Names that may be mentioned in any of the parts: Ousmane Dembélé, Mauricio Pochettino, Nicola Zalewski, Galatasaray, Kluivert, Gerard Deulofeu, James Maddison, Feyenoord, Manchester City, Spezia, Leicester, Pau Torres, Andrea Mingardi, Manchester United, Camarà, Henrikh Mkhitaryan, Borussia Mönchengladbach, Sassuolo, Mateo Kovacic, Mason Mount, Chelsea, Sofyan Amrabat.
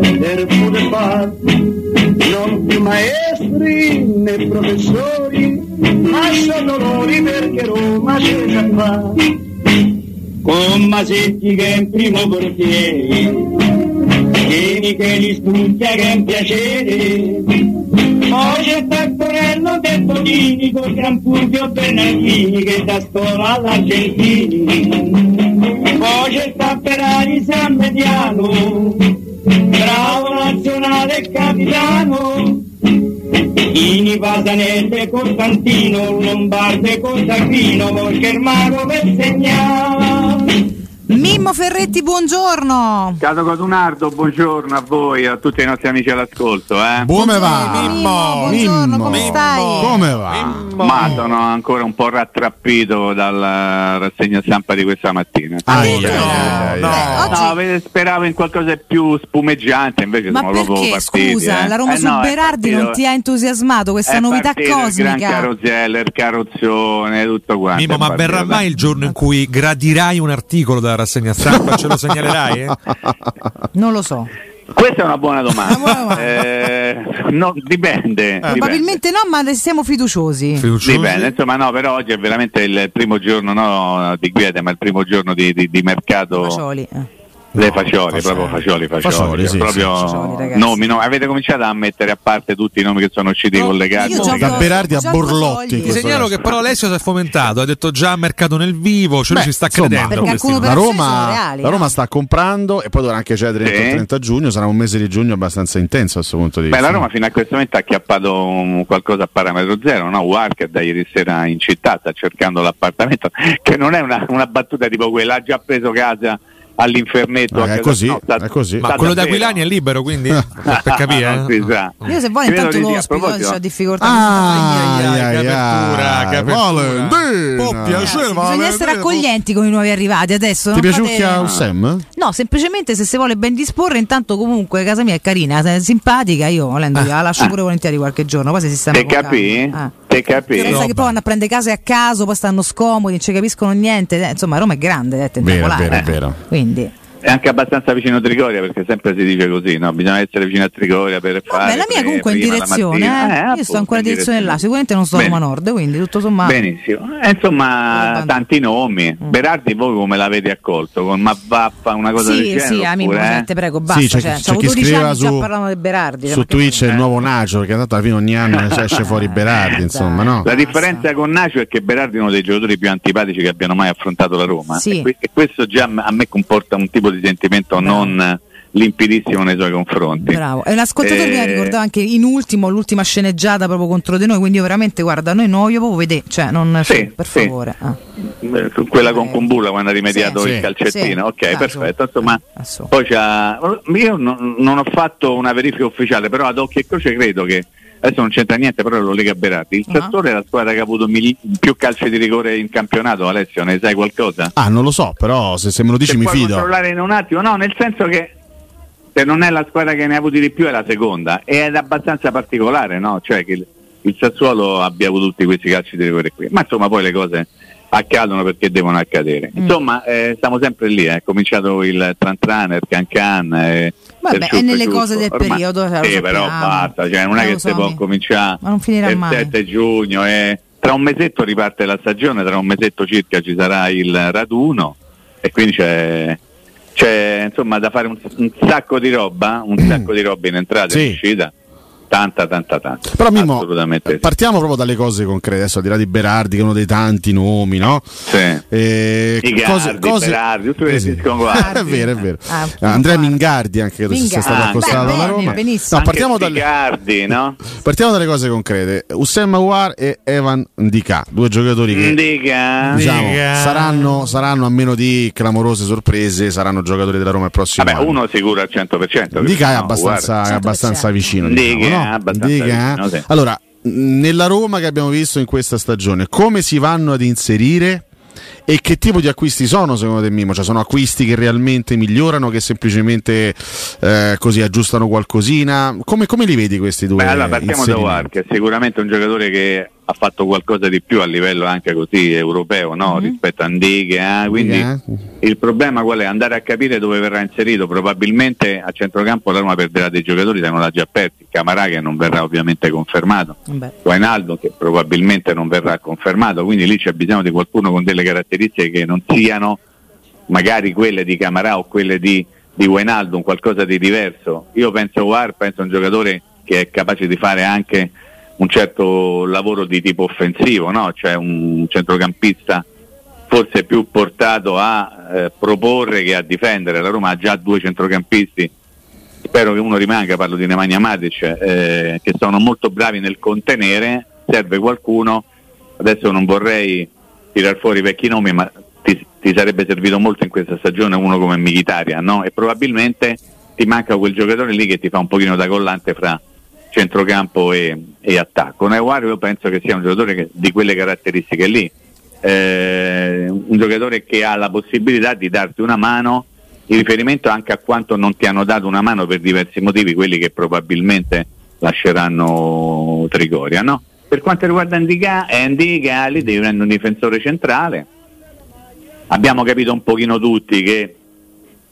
per poter far non più maestri né professori, ma sono loro perché Roma c'è già qua, con Masetti che è in primo portiere, Chini che li studia che è un piacere, poi c'è Tacquarello che è Tonini, col Gran Fulvio Bernardini che da scuola all'Argentini, poi c'è Tapperari San Mediano, bravo nazionale capitano, Ini Pasanelle Costantino, Lombardo Costantino, col Germano per segnare. Mimmo Ferretti, buongiorno. Cato Codunardo, buongiorno a voi, a tutti i nostri amici all'ascolto. Come va Mimmo? Buongiorno, come stai? Come va? Ma sono ancora un po' rattrappito dalla rassegna stampa di questa mattina. No, speravo in qualcosa di più spumeggiante, invece ma sono proprio partiti. Scusa, la Roma su Berardi non ti ha entusiasmato questa novità cosmica? Il gran Carosella, il carrozzone, tutto quanto. Mimmo, ma verrà mai il giorno in cui gradirai un articolo da rassegna stampa? Ce lo segnalerai? Non lo so. Questa è una buona domanda. No, dipende. Probabilmente no, ma siamo fiduciosi. Dipende, insomma, no, però oggi è veramente il primo giorno, no, di guida, ma il primo giorno di mercato. Le fagioli, proprio fagioli, sì, proprio sì, nomi, no? Avete cominciato a mettere a parte tutti i nomi che sono usciti collegati da Berardi a Borlotti. Ti segnalo che però Alessio si è fomentato, ha detto già mercato nel vivo, cioè ci sta credendo. La Roma sta comprando e poi dovrà anche cedere entro il 30 giugno, sarà un mese di giugno abbastanza intenso a questo punto di vista. Beh, la Roma fino a questo momento ha acchiappato qualcosa a parametro zero, no? Walker da ieri sera in città sta cercando l'appartamento, che non è una battuta tipo quella, ha già preso casa all'infernetto, è così, no, è così. Ma quello da Aquilani è libero, quindi per capire. Io se vuoi intanto lo ospito, oggi ho difficoltà. Bisogna essere accoglienti con i nuovi arrivati adesso. Ti piace Houssem? No, semplicemente se si vuole ben disporre, intanto comunque casa mia è carina, è simpatica, io volendo la lascio pure volentieri qualche giorno, poi si sta. Te capì? Pensa che poi vanno a prendere case a caso, poi stanno scomodi, non ci capiscono niente, insomma Roma è grande, è tentacolare. Vero. Quindi è anche abbastanza vicino a Trigoria, perché sempre si dice così, no? Bisogna essere vicino a Trigoria per fare. Beh, la mia comunque è in direzione, io sto ancora in direzione là, sicuramente non sto a Roma Nord, quindi tutto sommato. Benissimo. Insomma, tanti nomi. Berardi, voi come l'avete accolto? Con ma vaffa, una cosa del genere. Sì, amico, prego, basta. Sì, c'è chi 12 anni già parlavano di Berardi. Su Twitch è il nuovo Nacio, perché tanto alla fine ogni anno esce fuori Berardi, insomma, no? La differenza con Nacio è che Berardi è uno dei giocatori più antipatici che abbiano mai affrontato la Roma. E questo già a me comporta un tipo di sentimento non limpidissimo nei suoi confronti. Bravo, e l'ascoltatore mi ha ricordato anche in ultimo l'ultima sceneggiata proprio contro di noi, quindi io veramente, guarda, noi non voglio proprio vedere, cioè non sì, per sì. favore. Ah. Quella con Kumbulla quando ha rimediato sì, il sì, calcettino, sì. ok, perfetto. Insomma, poi io non ho fatto una verifica ufficiale, però ad occhio e croce credo che adesso non c'entra niente, però lo lega Berardi. Il Sassuolo è la squadra che ha avuto più calci di rigore in campionato. Alessio, ne sai qualcosa? Ah, non lo so, però se me lo dici mi fido. Controllare in un attimo, no, nel senso che se non è la squadra che ne ha avuti di più è la seconda, ed abbastanza particolare, no? Cioè che il Sassuolo abbia avuto tutti questi calci di rigore qui. Ma insomma, poi le cose accadono perché devono accadere. Insomma, siamo sempre lì, è cominciato il Tran, il Can. Vabbè, è nelle cose del ormai, periodo. Cioè, sì, però basta, cioè, non è che si può cominciare il mai. 7 giugno. Tra un mesetto riparte la stagione, tra un mesetto circa ci sarà il raduno e quindi c'è insomma da fare un sacco di roba, in entrata e in uscita. Tanta. Però Mimmo, partiamo proprio dalle cose concrete. Adesso, al di là di Berardi, che è uno dei tanti nomi, no? Sì. Cose... Berardi, tutti è vero. Andrea Mingardi, anche che adesso sia stato accostato alla Roma. Benissimo. No, partiamo dalle... Mingardi, no? Partiamo dalle cose concrete. Houssem Aouar e Evan Ndicka, due giocatori che diciamo, saranno a meno di clamorose sorprese, saranno giocatori della Roma il prossimo anno. Uno sicuro al 100%. Ndicka è abbastanza vicino. Diciamo, Abbastanza. Allora, nella Roma che abbiamo visto in questa stagione, come si vanno ad inserire e che tipo di acquisti sono secondo te, Mimmo? Cioè, sono acquisti che realmente migliorano, che semplicemente così aggiustano qualcosina? Come li vedi questi due? Allora, partiamo da Aouar, che è sicuramente un giocatore che ha fatto qualcosa di più a livello anche così europeo, no? Rispetto a Ndicka, quindi il problema qual è? Andare a capire dove verrà inserito. Probabilmente a centrocampo la Roma perderà dei giocatori se non l'ha già persi. Camarà, che non verrà ovviamente confermato, Wijnaldum, che probabilmente non verrà confermato, quindi lì c'è bisogno di qualcuno con delle caratteristiche che non siano magari quelle di Camarà o quelle di Wijnaldum, qualcosa di diverso. Io penso Aouar, penso un giocatore che è capace di fare anche un certo lavoro di tipo offensivo, no? Cioè un centrocampista forse più portato a proporre che a difendere. La Roma ha già due centrocampisti, spero che uno rimanga, parlo di Nemanja Matic, che sono molto bravi nel contenere. Serve qualcuno, adesso non vorrei tirar fuori i vecchi nomi, ma ti sarebbe servito molto in questa stagione uno come Mkhitaryan, no? E probabilmente ti manca quel giocatore lì che ti fa un pochino da collante fra centrocampo e attacco. Aouar io penso che sia un giocatore di quelle caratteristiche lì, un giocatore che ha la possibilità di darti una mano, in riferimento anche a quanto non ti hanno dato una mano per diversi motivi quelli che probabilmente lasceranno Trigoria, no? Per quanto riguarda Ndicka, lì devi prendere un difensore centrale. Abbiamo capito un pochino tutti che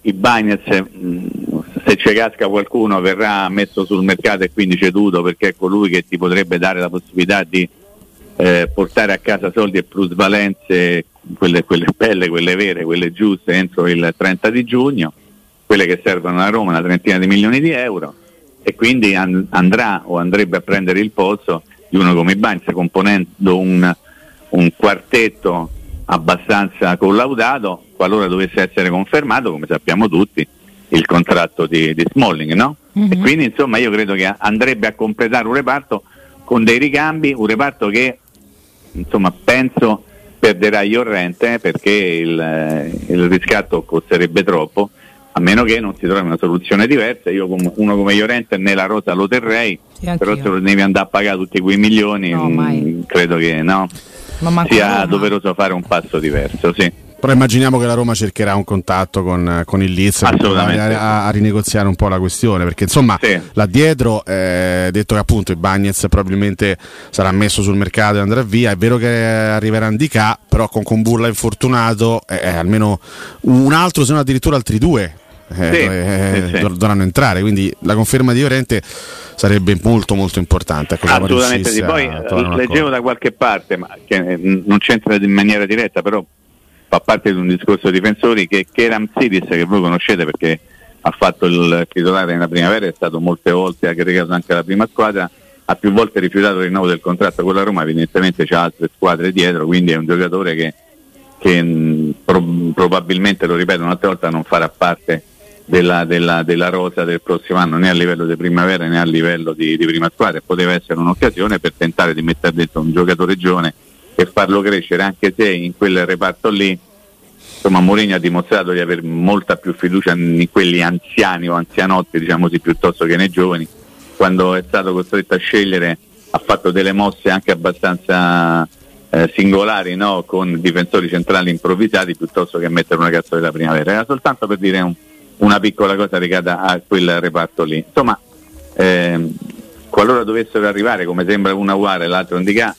i Bagnets, se ci casca qualcuno, verrà messo sul mercato e quindi ceduto, perché è colui che ti potrebbe dare la possibilità di portare a casa soldi e plusvalenze, quelle belle, quelle vere, quelle giuste, entro il 30 di giugno, quelle che servono alla Roma, una trentina di milioni di euro, e quindi andrà o andrebbe a prendere il polso di uno come Bagnes, componendo un quartetto abbastanza collaudato, qualora dovesse essere confermato, come sappiamo tutti, il contratto di Smalling, no? E quindi insomma io credo che andrebbe a completare un reparto con dei ricambi, un reparto che insomma penso perderà Llorente, perché il riscatto costerebbe troppo, a meno che non si trovi una soluzione diversa. Io uno come Llorente nella rosa lo terrei, però se lo devi andare a pagare tutti quei milioni, credo che no, sia doveroso fare un passo diverso, sì. Però immaginiamo che la Roma cercherà un contatto con il Leeds a rinegoziare un po' la questione, perché insomma là dietro, detto che appunto il Bagnez probabilmente sarà messo sul mercato e andrà via, è vero che arriverà Ndicka, però con Kumbulla infortunato almeno un altro, se non addirittura altri due dovranno entrare, quindi la conferma di Llorente sarebbe molto molto importante. Assolutamente sì, poi leggevo da qualche parte, ma che non c'entra in maniera diretta, però fa parte di un discorso di difensori, che Keramzidis, che voi conoscete perché ha fatto il titolare nella primavera, è stato molte volte aggregato anche alla prima squadra, ha più volte rifiutato il rinnovo del contratto con la Roma, evidentemente c'ha altre squadre dietro, quindi è un giocatore che probabilmente, lo ripeto un'altra volta, non farà parte della rosa del prossimo anno, né a livello di primavera né a livello di prima squadra. Poteva essere un'occasione per tentare di mettere dentro un giocatore giovane e farlo crescere, anche se in quel reparto lì, insomma, Mourinho ha dimostrato di avere molta più fiducia in quelli anziani o anzianotti, diciamo così, piuttosto che nei giovani. Quando è stato costretto a scegliere ha fatto delle mosse anche abbastanza singolari, no? Con difensori centrali improvvisati piuttosto che mettere una cazzo della primavera. Era soltanto per dire una piccola cosa legata a quel reparto lì. Insomma, qualora dovessero arrivare, come sembra, una Aouar e l'altro Ndicka,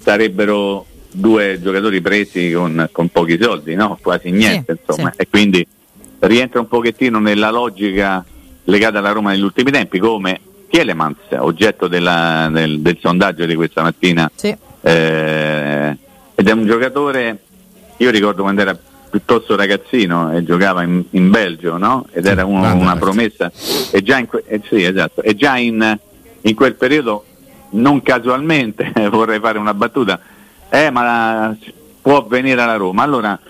sarebbero due giocatori presi con pochi soldi, no? Quasi niente, sì, insomma. Sì. E quindi rientra un pochettino nella logica legata alla Roma negli ultimi tempi, come Tielemans, oggetto del sondaggio di questa mattina. Sì. Ed è un giocatore, io ricordo quando era piuttosto ragazzino e giocava in Belgio, no? Ed era una promessa, e già in quel periodo, non casualmente vorrei fare una battuta, ma può venire alla Roma. Allora,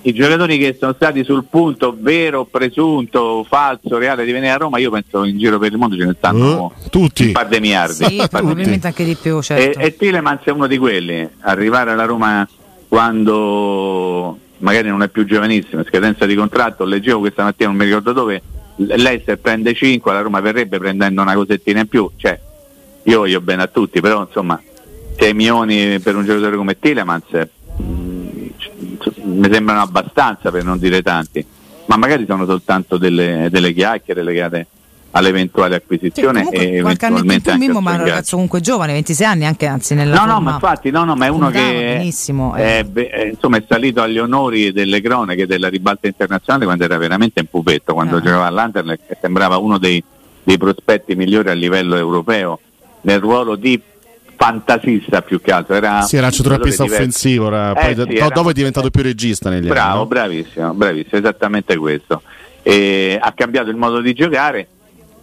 i giocatori che sono stati sul punto, vero, presunto, falso, reale, di venire a Roma, io penso in giro per il mondo ce ne stanno tutti, un par di miliardi, sì, probabilmente anche di più, certo. E Tielemans è uno di quelli. Arrivare alla Roma quando magari non è più giovanissimo, scadenza di contratto, leggevo questa mattina, non mi ricordo dove, lei se prende 5, la Roma verrebbe prendendo una cosettina in più, cioè io voglio bene a tutti, però insomma 6 milioni per un giocatore come Tielemans mi sembrano abbastanza, per non dire tanti, ma magari sono soltanto delle chiacchiere legate all'eventuale acquisizione. Sì, e eventualmente anche Mimmo, ma un ragazzo comunque giovane, 26 anni anche, anzi nella ma infatti ma è uno che è salito agli onori delle cronache della ribalta internazionale quando era veramente un pupetto, quando giocava all'Anderlecht, che sembrava uno dei prospetti migliori a livello europeo nel ruolo di fantasista, più che altro. Era centrocampista offensivo, dopo è diventato più regista negli anni. Bravo, bravissimo, esattamente questo. E ha cambiato il modo di giocare,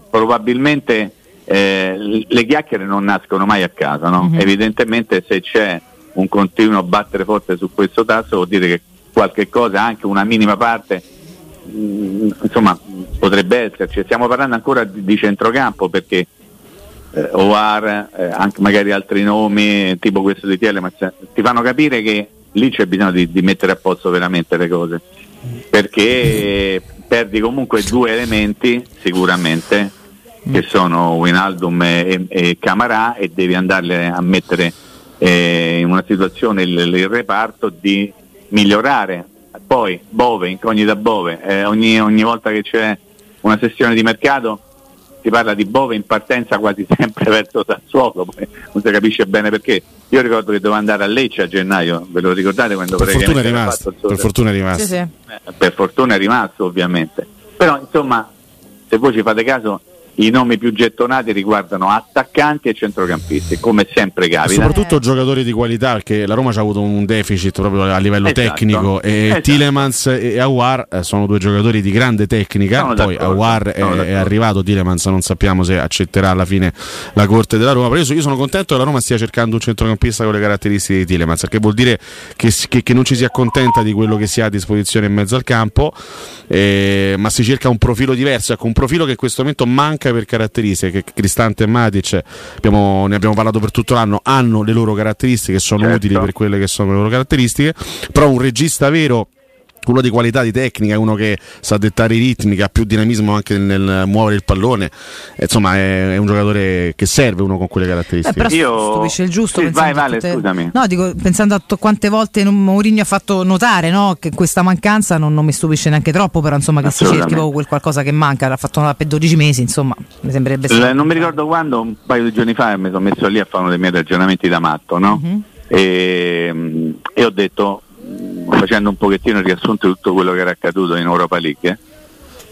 probabilmente le chiacchiere non nascono mai a caso, no? Mm-hmm. Evidentemente se c'è un continuo battere forte su questo tasso vuol dire che qualche cosa, anche una minima parte, potrebbe esserci. Stiamo parlando ancora di centrocampo, perché Aouar, anche magari altri nomi tipo questo di Tielemans, ti fanno capire che lì c'è bisogno di mettere a posto veramente le cose, perché perdi comunque due elementi sicuramente, che sono Wijnaldum e Camara, e devi andarle a mettere in una situazione il reparto di migliorare. Poi Bove, incognita Bove, ogni volta che c'è una sessione di mercato si parla di Bove in partenza quasi sempre verso Sassuolo, non si capisce bene perché. Io ricordo che doveva andare a Lecce a gennaio, ve lo ricordate? Quando per fortuna è rimasto. Sì, sì. Per fortuna è rimasto, ovviamente. Però insomma, se voi ci fate caso, i nomi più gettonati riguardano attaccanti e centrocampisti, come sempre capita. Soprattutto giocatori di qualità, perché la Roma ci ha avuto un deficit proprio a livello tecnico, e Tielemans e Aouar sono due giocatori di grande tecnica. Sono poi Aouar è arrivato, Tielemans non sappiamo se accetterà alla fine la corte della Roma, però io sono contento che la Roma stia cercando un centrocampista con le caratteristiche di Tielemans, perché vuol dire che non ci si accontenta di quello che si ha a disposizione in mezzo al campo, ma si cerca un profilo diverso, ecco, un profilo che in questo momento manca per caratteristiche. Cristante e Matic ne abbiamo parlato per tutto l'anno, hanno le loro caratteristiche, sono utili per quelle che sono le loro caratteristiche, però un regista vero, uno di qualità, di tecnica, uno che sa dettare i ritmi, che ha più dinamismo anche nel muovere il pallone, insomma è un giocatore che serve uno con quelle caratteristiche. Però io stupisce il giusto, sì, scusami. No, dico, pensando a quante volte Mourinho ha fatto notare, no, che questa mancanza non mi stupisce neanche troppo, però insomma che si cerchi proprio quel qualcosa che manca, l'ha fatto per 12 mesi, insomma mi sembrerebbe non mi ricordo quando, un paio di giorni fa mi sono messo lì a fare uno dei miei ragionamenti da matto, no? Mm-hmm. e ho detto, facendo un pochettino il riassunto di tutto quello che era accaduto in Europa League,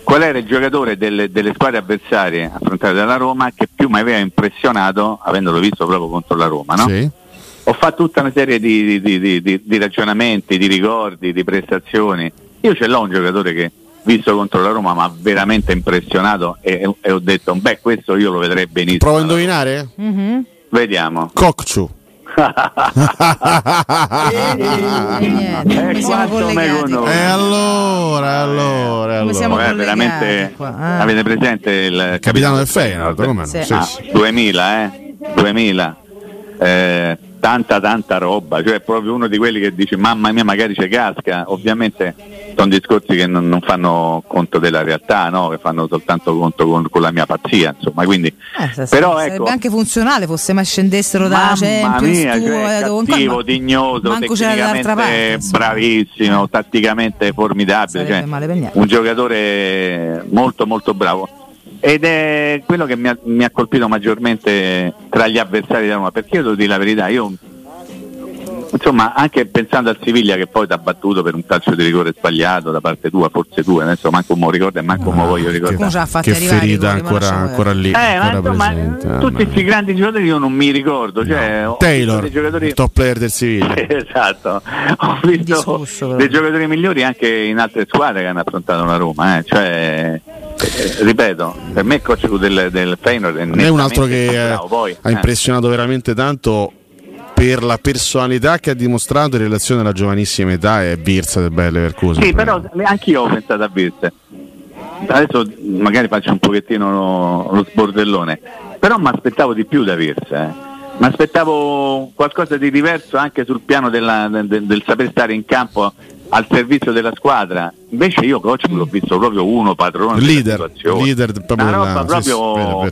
qual era il giocatore delle squadre avversarie affrontate dalla Roma che più mi aveva impressionato, avendolo visto proprio contro la Roma, no? Sì. Ho fatto tutta una serie di ragionamenti, di ricordi, di prestazioni. Io ce l'ho un giocatore che, visto contro la Roma, mi ha veramente impressionato, e ho detto, questo io lo vedrei benissimo. Provo a indovinare? Mm-hmm. Vediamo. Kökçü. Allora, veramente qua, avete presente il capitano del Feyenoord? Come sì. No? Sì. 2000 tanta roba, cioè è proprio uno di quelli che dice mamma mia magari c'è casca. Ovviamente sono discorsi che non fanno conto della realtà, no? Che fanno soltanto conto con la mia pazzia, insomma, quindi però sarebbe, ecco, anche funzionale fosse mai scendessero da Champions, cioè, cattivo, dignoso, tecnicamente parte, bravissimo, tatticamente formidabile, cioè, un giocatore molto bravo. Ed è quello che mi ha colpito maggiormente tra gli avversari della Roma, perché io devo dire la verità, io insomma, anche pensando al Siviglia che poi ti ha battuto per un calcio di rigore sbagliato da parte tua, forse tu, adesso manco mi ricordo e manco mi voglio ricordare che ferita ancora lì, ancora presente. Tutti questi grandi giocatori io non mi ricordo, cioè, no. Taylor, dei giocatori... il top player del Siviglia esatto, ho visto discusso, dei giocatori migliori anche in altre squadre che hanno affrontato la Roma, cioè ripeto, per me il coach del Feyenoord è un altro che ha impressionato veramente tanto per la personalità che ha dimostrato in relazione alla giovanissima età. È Birsa del Leverkusen. Sì, però anch'io ho pensato a Birsa. Adesso magari faccio un pochettino lo sbordellone, però mi aspettavo di più da Birsa, mi aspettavo qualcosa di diverso anche sul piano del saper stare in campo al servizio della squadra. Invece io coach l'ho visto proprio uno padrone, leader proprio una roba proprio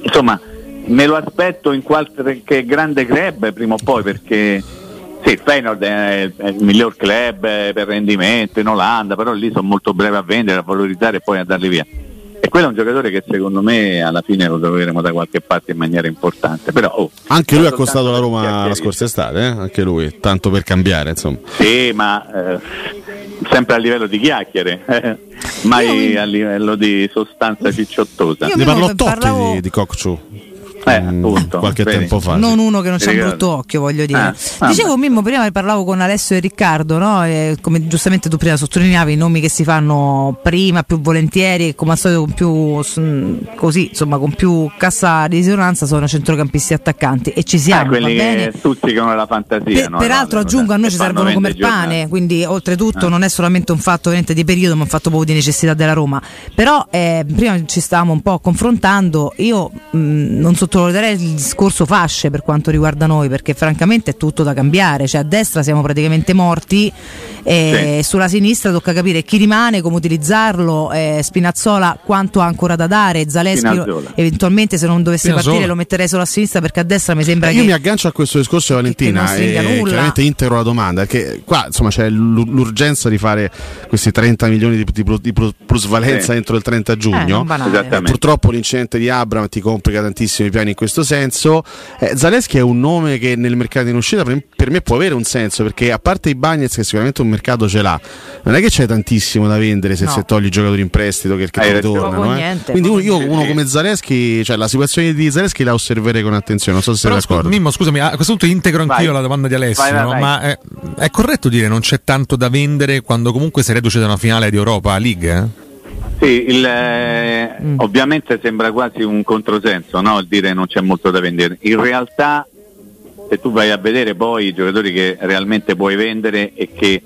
insomma, me lo aspetto in qualche grande club prima o poi, perché sì, Feyenoord è il miglior club per rendimento in Olanda, però lì sono molto brevi a vendere, a valorizzare e poi a darli via. E quello è un giocatore che secondo me alla fine lo troveremo da qualche parte in maniera importante, però anche lui ha costato la Roma la scorsa estate, anche lui, tanto per cambiare, insomma. Sì, ma sempre a livello di chiacchiere, mai a livello di sostanza cicciottosa. Ne parlò Totti di Kökçü appunto, qualche tempo fa, non uno che non c'ha un brutto occhio, voglio dire. Dicevo, Mimmo, prima ne parlavo con Alessio e Riccardo, no? Come giustamente tu prima sottolineavi, i nomi che si fanno prima più volentieri e come al solito con più così, insomma, con più cassa di risonanza sono centrocampisti attaccanti, e ci siamo, quelli va bene, che stuzzicano la fantasia. Peraltro aggiungo, a noi ci servono come pane, quindi oltretutto non è solamente un fatto veramente di periodo, ma un fatto proprio di necessità della Roma. Però prima ci stavamo un po' confrontando, io non so, sottovaluterei il discorso fasce per quanto riguarda noi, perché francamente è tutto da cambiare, cioè a destra siamo praticamente morti e sulla sinistra tocca capire chi rimane, come utilizzarlo, Spinazzola quanto ha ancora da dare, Zalewski eventualmente se non dovesse partire lo metterei solo a sinistra, perché a destra mi sembra che io mi aggancio a questo discorso di Valentina e chiaramente integro la domanda, perché qua insomma c'è l'urgenza di fare questi 30 milioni di plusvalenza entro il 30 giugno, purtroppo l'incidente di Abraham ti complica tantissimo in questo senso. Zalewski è un nome che nel mercato in uscita per me può avere un senso, perché a parte i Bagnets che sicuramente un mercato ce l'ha, non è che c'è tantissimo da vendere se togli i giocatori in prestito che ritornano, quindi uno come Zalewski, cioè la situazione di Zalewski la osserverei con attenzione, non so se sei d'accordo. Mimmo, scusami, a questo punto integro anch'io la domanda di Alessio, vai. Ma è corretto dire non c'è tanto da vendere quando comunque sei reduce da una finale di Europa League? Sì, ovviamente sembra quasi un controsenso, no? Il dire non c'è molto da vendere. In realtà, se tu vai a vedere poi i giocatori che realmente puoi vendere e che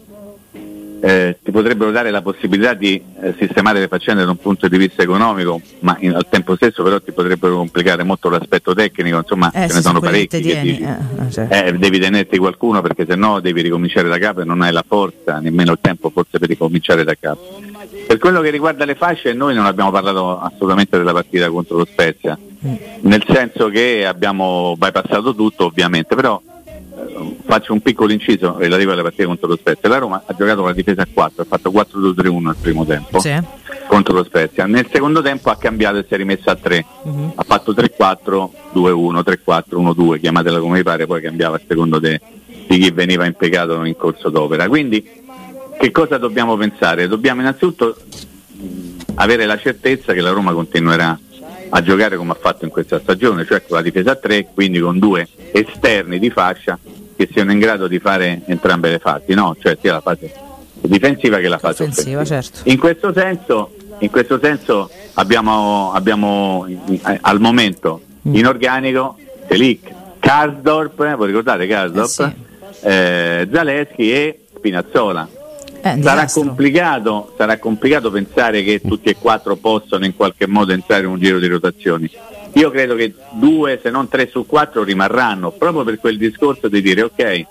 ti potrebbero dare la possibilità di sistemare le faccende da un punto di vista economico, ma al tempo stesso però ti potrebbero complicare molto l'aspetto tecnico, insomma ce ne sono parecchi. Devi tenerti qualcuno, perché se no devi ricominciare da capo e non hai la forza, nemmeno il tempo forse per ricominciare da capo. Per quello che riguarda le fasce, noi non abbiamo parlato assolutamente della partita contro lo Spezia, nel senso che abbiamo bypassato tutto ovviamente, però faccio un piccolo inciso relativo alla partita contro lo Spezia. La Roma ha giocato con la difesa a 4, ha fatto 4-2-3-1 al primo tempo contro lo Spezia, nel secondo tempo ha cambiato e si è rimessa a 3, ha fatto 3-4-2-1, 3-4-1-2, chiamatela come vi pare, poi cambiava a secondo di chi veniva impiegato in corso d'opera. Quindi che cosa dobbiamo pensare? Dobbiamo innanzitutto avere la certezza che la Roma continuerà a giocare come ha fatto in questa stagione, cioè con la difesa a 3, quindi con 2 esterni di fascia che siano in grado di fare entrambe le fasi, no? Cioè sia la fase difensiva che la fase offensiva. Certo. In questo senso abbiamo al momento in organico Selic, Karsdorp, voi ricordate Karsdorp? Sì. Zalewski e Spinazzola. Sarà complicato pensare che tutti e quattro possano in qualche modo entrare in un giro di rotazioni. Io credo che 2 se non 3 su 4 rimarranno, proprio per quel discorso di dire ok,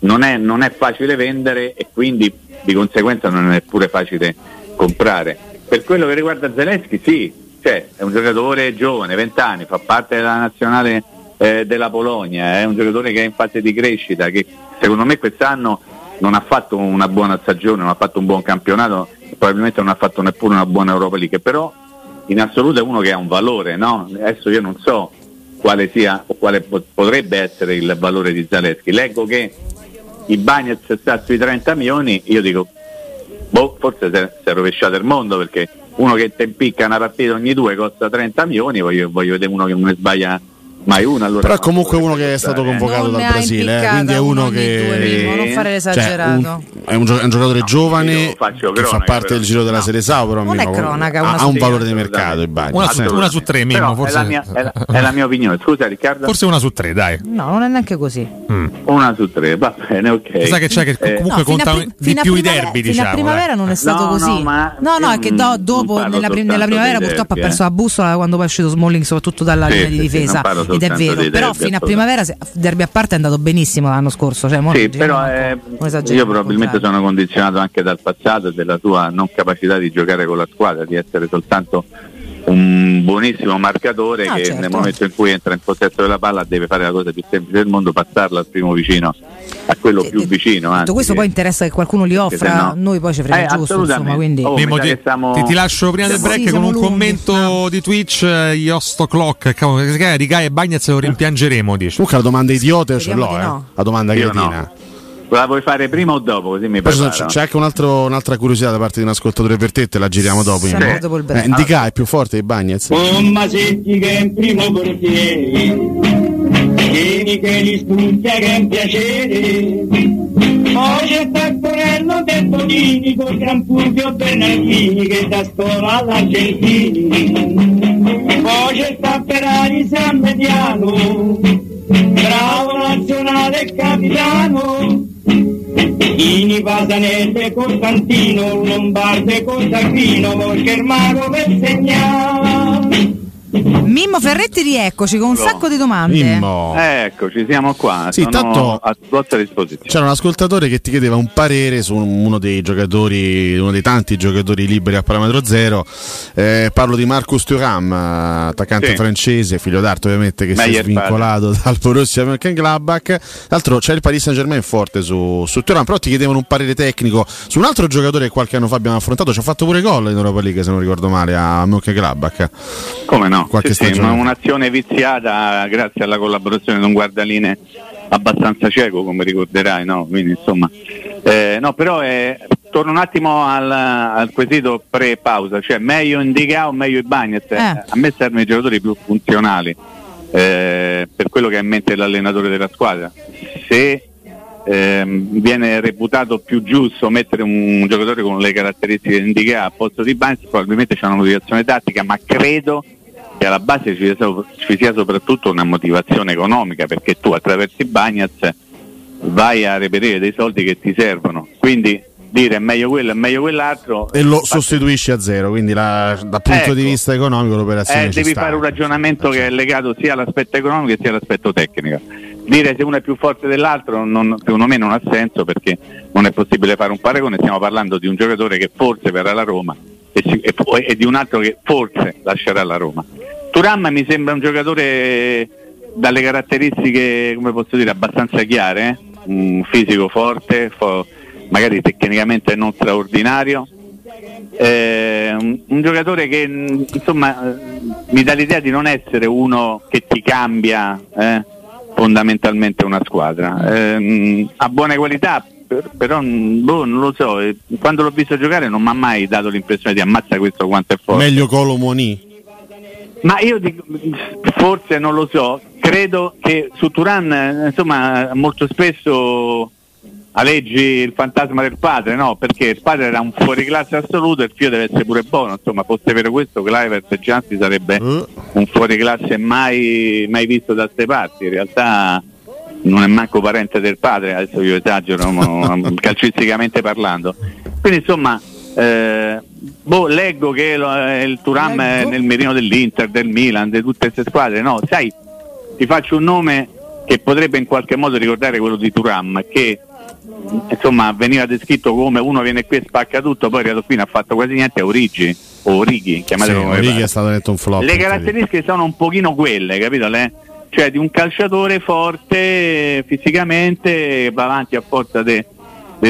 non è facile vendere e quindi di conseguenza non è pure facile comprare. Per quello che riguarda Zalewski, sì, cioè, è un giocatore giovane, 20 anni, fa parte della nazionale della Polonia, è un giocatore che è in fase di crescita, che secondo me quest'anno non ha fatto una buona stagione, non ha fatto un buon campionato, probabilmente non ha fatto neppure una buona Europa League, però in assoluto è uno che ha un valore, no? Adesso io non so quale sia o quale potrebbe essere il valore di Zalewski. Leggo che Ibanez sta sui 30 milioni, io dico forse si è rovesciato il mondo, perché uno che te impicca una partita ogni 2 costa 30 milioni, voglio vedere uno che non ne sbaglia mai una. Allora, però comunque uno che è stato convocato dal Brasile, quindi è uno che non fare esagerato, cioè, è un giocatore giovane che fa parte del giro della Serie S, però non è cronaca, ha un valore di mercato. Una su 3 Mimmo, forse è la mia opinione, scusa Riccardo, forse 1 su 3, dai, no, non è neanche così. 1 su 3 va bene, ok, sai che c'è che comunque contano di più i derby, diciamo, la primavera non è stato così, no, è che dopo nella primavera purtroppo ha perso la bussola quando poi è uscito Smalling, soprattutto dalla linea di difesa. Ed è vero, però fino a primavera, derby a parte, è andato benissimo l'anno scorso. Cioè, sì, però io probabilmente sono condizionato anche dal passato e della tua non capacità di giocare con la squadra, di essere soltanto un buonissimo marcatore che certo, nel momento in cui entra in possesso della palla deve fare la cosa più semplice del mondo, passarla al primo vicino, a quello più vicino. Anzi, questo poi interessa che qualcuno li offra, no, noi poi ci frega giusto, insomma, quindi. Ti lascio prima del break con un commento di Twitch, Yosto Clock, di Gaia e Bagnaz lo rimpiangeremo, dice. Comunque la domanda idiota ce l'ho, no. La domanda idiotina. No. La vuoi fare prima o dopo? Così mi preparo. C'è anche un'altra curiosità da parte di un ascoltatore per te, la giriamo dopo. Ndicka è più forte di Bagnez. Mamma senti che è in primo portiere, vieni che li spunta che è un piacere, poi c'è Taccorello del Tonini col Gran Fulvio Bernardini che da scuola all'Argentini, poi c'è Tapperari San Mediano, bravo nazionale capitano, Ini, Pasanelle, Costantino, Lombarde, Costagrino, Volchermano per segnare. Mimmo Ferretti, rieccoci con un sacco di domande. Mimmo, eccoci, siamo qua. Sì, tanto a vostra disposizione. C'era un ascoltatore che ti chiedeva un parere su uno dei giocatori, uno dei tanti giocatori liberi a parametro zero. Parlo di Marcus Thuram, attaccante francese, figlio d'arte ovviamente, che si è svincolato dal Borussia Mönchengladbach. Tra l'altro c'è il Paris Saint-Germain forte su Thuram, però ti chiedevano un parere tecnico su un altro giocatore che qualche anno fa abbiamo affrontato. Ci ha fatto pure gol in Europa League, se non ricordo male, a Mönchengladbach. Come no? Un'azione viziata grazie alla collaborazione di un guardaline abbastanza cieco, come ricorderai, no? Quindi insomma, torno un attimo al quesito pre-pausa, cioè meglio Ndicka o meglio Ibanez? A me servono i giocatori più funzionali per quello che ha in mente l'allenatore della squadra. Se viene reputato più giusto mettere un giocatore con le caratteristiche di Ndicka al posto di Ibanez, probabilmente c'è una motivazione tattica, ma credo che alla base ci sia soprattutto una motivazione economica, perché tu attraverso i Bagnaz vai a reperire dei soldi che ti servono, quindi dire è meglio quello, è meglio quell'altro e lo sostituisci a zero, quindi dal punto di vista economico l'operazione ci devi fare un ragionamento che è legato sia all'aspetto economico sia all'aspetto tecnico. Dire se uno è più forte dell'altro secondo me non ha senso, perché non è possibile fare un paragone, stiamo parlando di un giocatore che forse verrà alla Roma e di un altro che forse lascerà la Roma. Thuram mi sembra un giocatore dalle caratteristiche, come posso dire, abbastanza chiare, un fisico forte, magari tecnicamente non straordinario, un giocatore che insomma mi dà l'idea di non essere uno che ti cambia fondamentalmente una squadra, ha buone qualità, però non lo so, quando l'ho visto giocare non mi ha mai dato l'impressione di ammazza questo quanto è forte. Meglio Kolo Muani? Ma io dico, forse non lo so, credo che su Thuram insomma molto spesso aleggi il fantasma del padre, no? Perché il padre era un fuoriclasse assoluto e il figlio deve essere pure buono, insomma, fosse vero questo, Kluivert Gianti sarebbe un fuoriclasse mai visto da ste parti. In realtà non è manco parente del padre, adesso io esagero calcisticamente parlando, quindi insomma leggo che il Thuram è nel mirino dell'Inter, del Milan, di tutte queste squadre, no? Sai, ti faccio un nome che potrebbe in qualche modo ricordare quello di Thuram, che insomma veniva descritto come uno viene qui e spacca tutto, poi arrivato qui non ha fatto quasi niente, è Origi, chiamatelo come Origi pare. È stato detto un flop. Le caratteristiche sono un pochino quelle, capito? Cioè di un calciatore forte fisicamente, va avanti a forza delle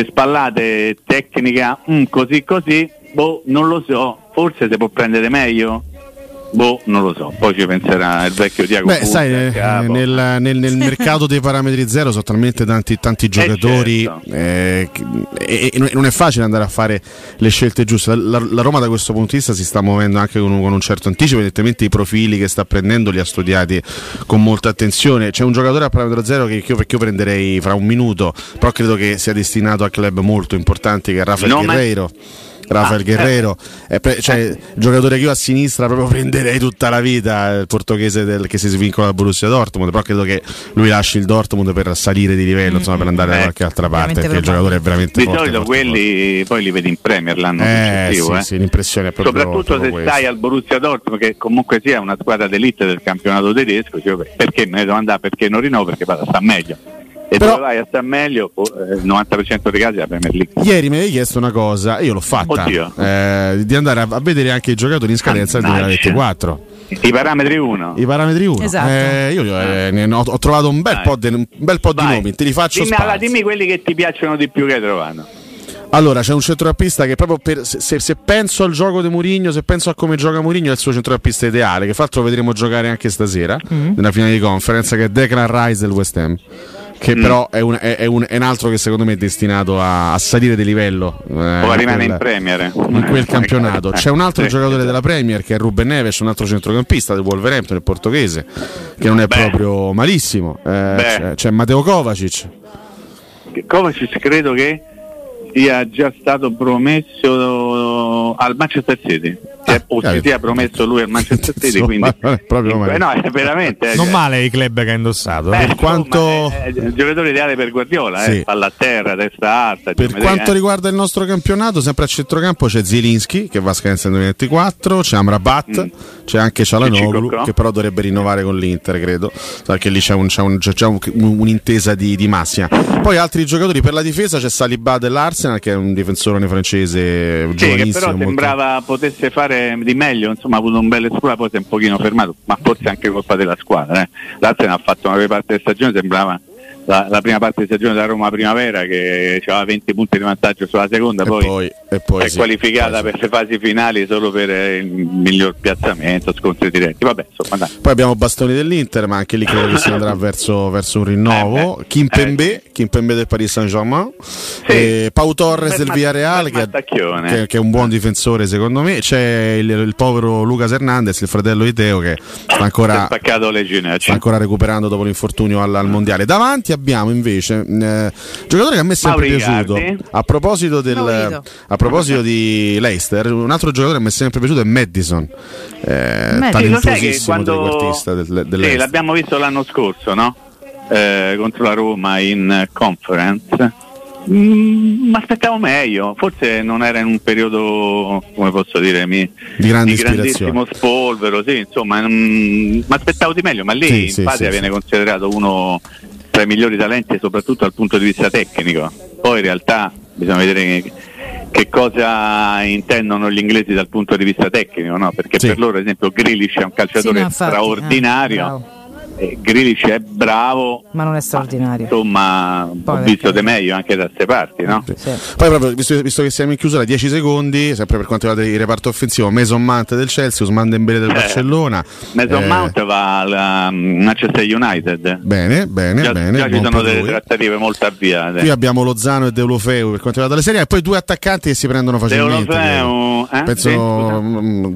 spallate, tecnica così, non lo so, forse si può prendere meglio. Non lo so, poi ci penserà il vecchio Tiago. Nel mercato dei parametri zero sono talmente tanti giocatori, certo. E non è facile andare a fare le scelte giuste. La Roma da questo punto di vista si sta muovendo anche con un certo anticipo, evidentemente i profili che sta prendendo li ha studiati con molta attenzione. C'è un giocatore a parametro zero che io prenderei fra un minuto, però credo che sia destinato a club molto importanti, che è Rafael Guerreiro, cioè giocatore che io a sinistra proprio prenderei tutta la vita, il portoghese che si svincola da Borussia Dortmund, però credo che lui lasci il Dortmund per salire di livello, insomma, per andare da qualche altra parte, perché il giocatore è veramente di forte. Di solito quelli poi li vedi in Premier l'anno successivo. Sì, l'impressione è proprio soprattutto se stai al Borussia Dortmund, che comunque sia una squadra d'elite del campionato tedesco, cioè, perché me ne devo andare, perché non rinnovo, perché sta meglio. E però, dove vai a star meglio, il 90% dei casi la Premier League. Ieri mi hai chiesto una cosa, io l'ho fatta, di andare a vedere anche i giocatori in scadenza del 2024. I parametri 1, esatto. Io ho trovato un bel po' di nomi, te li faccio spazio. Dimmi quelli che ti piacciono di più che hai trovato. Allora, c'è un centrocampista che proprio se penso al gioco di Mourinho, se penso a come gioca Mourinho, è il suo centrocampista ideale, che fra l'altro vedremo giocare anche stasera nella finale di conference, che è Declan Rice del West Ham, che però è un altro che secondo me è destinato a salire di livello, o rimane in Premier in quel campionato. C'è un altro giocatore della Premier che è Rúben Neves, un altro centrocampista del Wolverhampton, il portoghese, che non è proprio malissimo. C'è Mateo Kovacic, credo che sia già stato promesso al Manchester City, si è promesso lui al Manchester City, quindi è veramente non male i club che ha indossato. È il giocatore ideale per Guardiola, sì. Palla a terra, testa alta. Per quanto riguarda il nostro campionato, sempre a centrocampo c'è Zieliński che va a scadenza nel 2024, c'è Amrabat, c'è anche Çalhanoğlu che però dovrebbe rinnovare con l'Inter, credo, perché lì c'è un'intesa di massima. Poi altri giocatori per la difesa, c'è Saliba dell'Arsenal, che è un difensore francese giovanissimo, che però sembrava potesse fare di meglio, insomma ha avuto un bel escluso, poi si è un pochino fermato, ma forse anche colpa della squadra. L'Arsenal ha fatto una prima parte di stagione, sembrava la prima parte di stagione della Roma primavera, che aveva 20 punti di vantaggio sulla seconda, poi è qualificata per le fasi finali solo per il miglior piazzamento, scontri diretti. Vabbè, insomma, dai. Poi abbiamo bastoni dell'Inter, ma anche lì credo che si andrà verso un rinnovo. Kimpembe del Paris Saint-Germain, Pau Torres del Villarreal, che è un buon difensore secondo me. C'è il povero Lucas Hernandez, il fratello di Teo, che sta ancora recuperando dopo l'infortunio al mondiale. Davanti abbiamo invece giocatore che a me è sempre piaciuto, a proposito di Leicester, un altro giocatore che mi è sempre piaciuto è Maddison, talentosissimo trequartista dell'Leicester. L'abbiamo visto l'anno scorso, no? Contro la Roma in conference, ma aspettavo meglio, forse non era in un periodo, come posso dire, di grandissimo spolvero, sì, insomma, ma aspettavo di meglio, ma lì viene considerato uno tra i migliori talenti, soprattutto dal punto di vista tecnico. Poi in realtà bisogna vedere che cosa intendono gli inglesi dal punto di vista tecnico, no? Perché per loro ad esempio Grealish è un calciatore straordinario, Grealish è bravo ma non è straordinario, insomma. Poi ho visto di meglio anche da queste parti, no? Sì. Poi proprio visto che siamo in chiusura, 10 secondi sempre per quanto riguarda il reparto offensivo: Mason Mount del Chelsea, Ousmane Dembélé del Barcellona. Mason Mount va alla Manchester United, bene. Già ci sono delle trattative molto avviate. Qui abbiamo Lozano e Deulofeu per quanto riguarda la Serie A, e poi due attaccanti che si prendono facilmente. Penso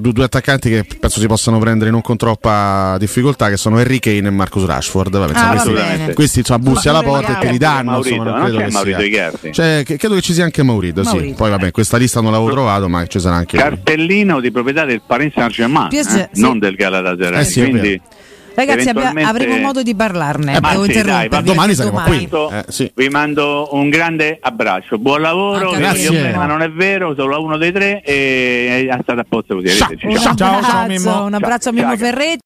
due attaccanti che penso si possano prendere non con troppa difficoltà, che sono Henry Kane Marcus Rashford. Vabbè, insomma, questi insomma, bussi alla porta e te li danno. Maurito, insomma, non credo, che sia. Cioè, credo che ci sia anche Maurito. Sì. Poi vabbè, questa lista non l'avevo trovato, ma ci sarà anche cartellino di proprietà del Paris Saint-Germain, non del Galatasaray. Sì, quindi ragazzi, avremo modo di parlarne. Domani saremo qui. Sì. Vi mando un grande abbraccio. Buon lavoro. Ma non è vero, solo uno dei tre. E è stato a posto così. Ciao, ciao, un abbraccio a Mimmo Ferretti.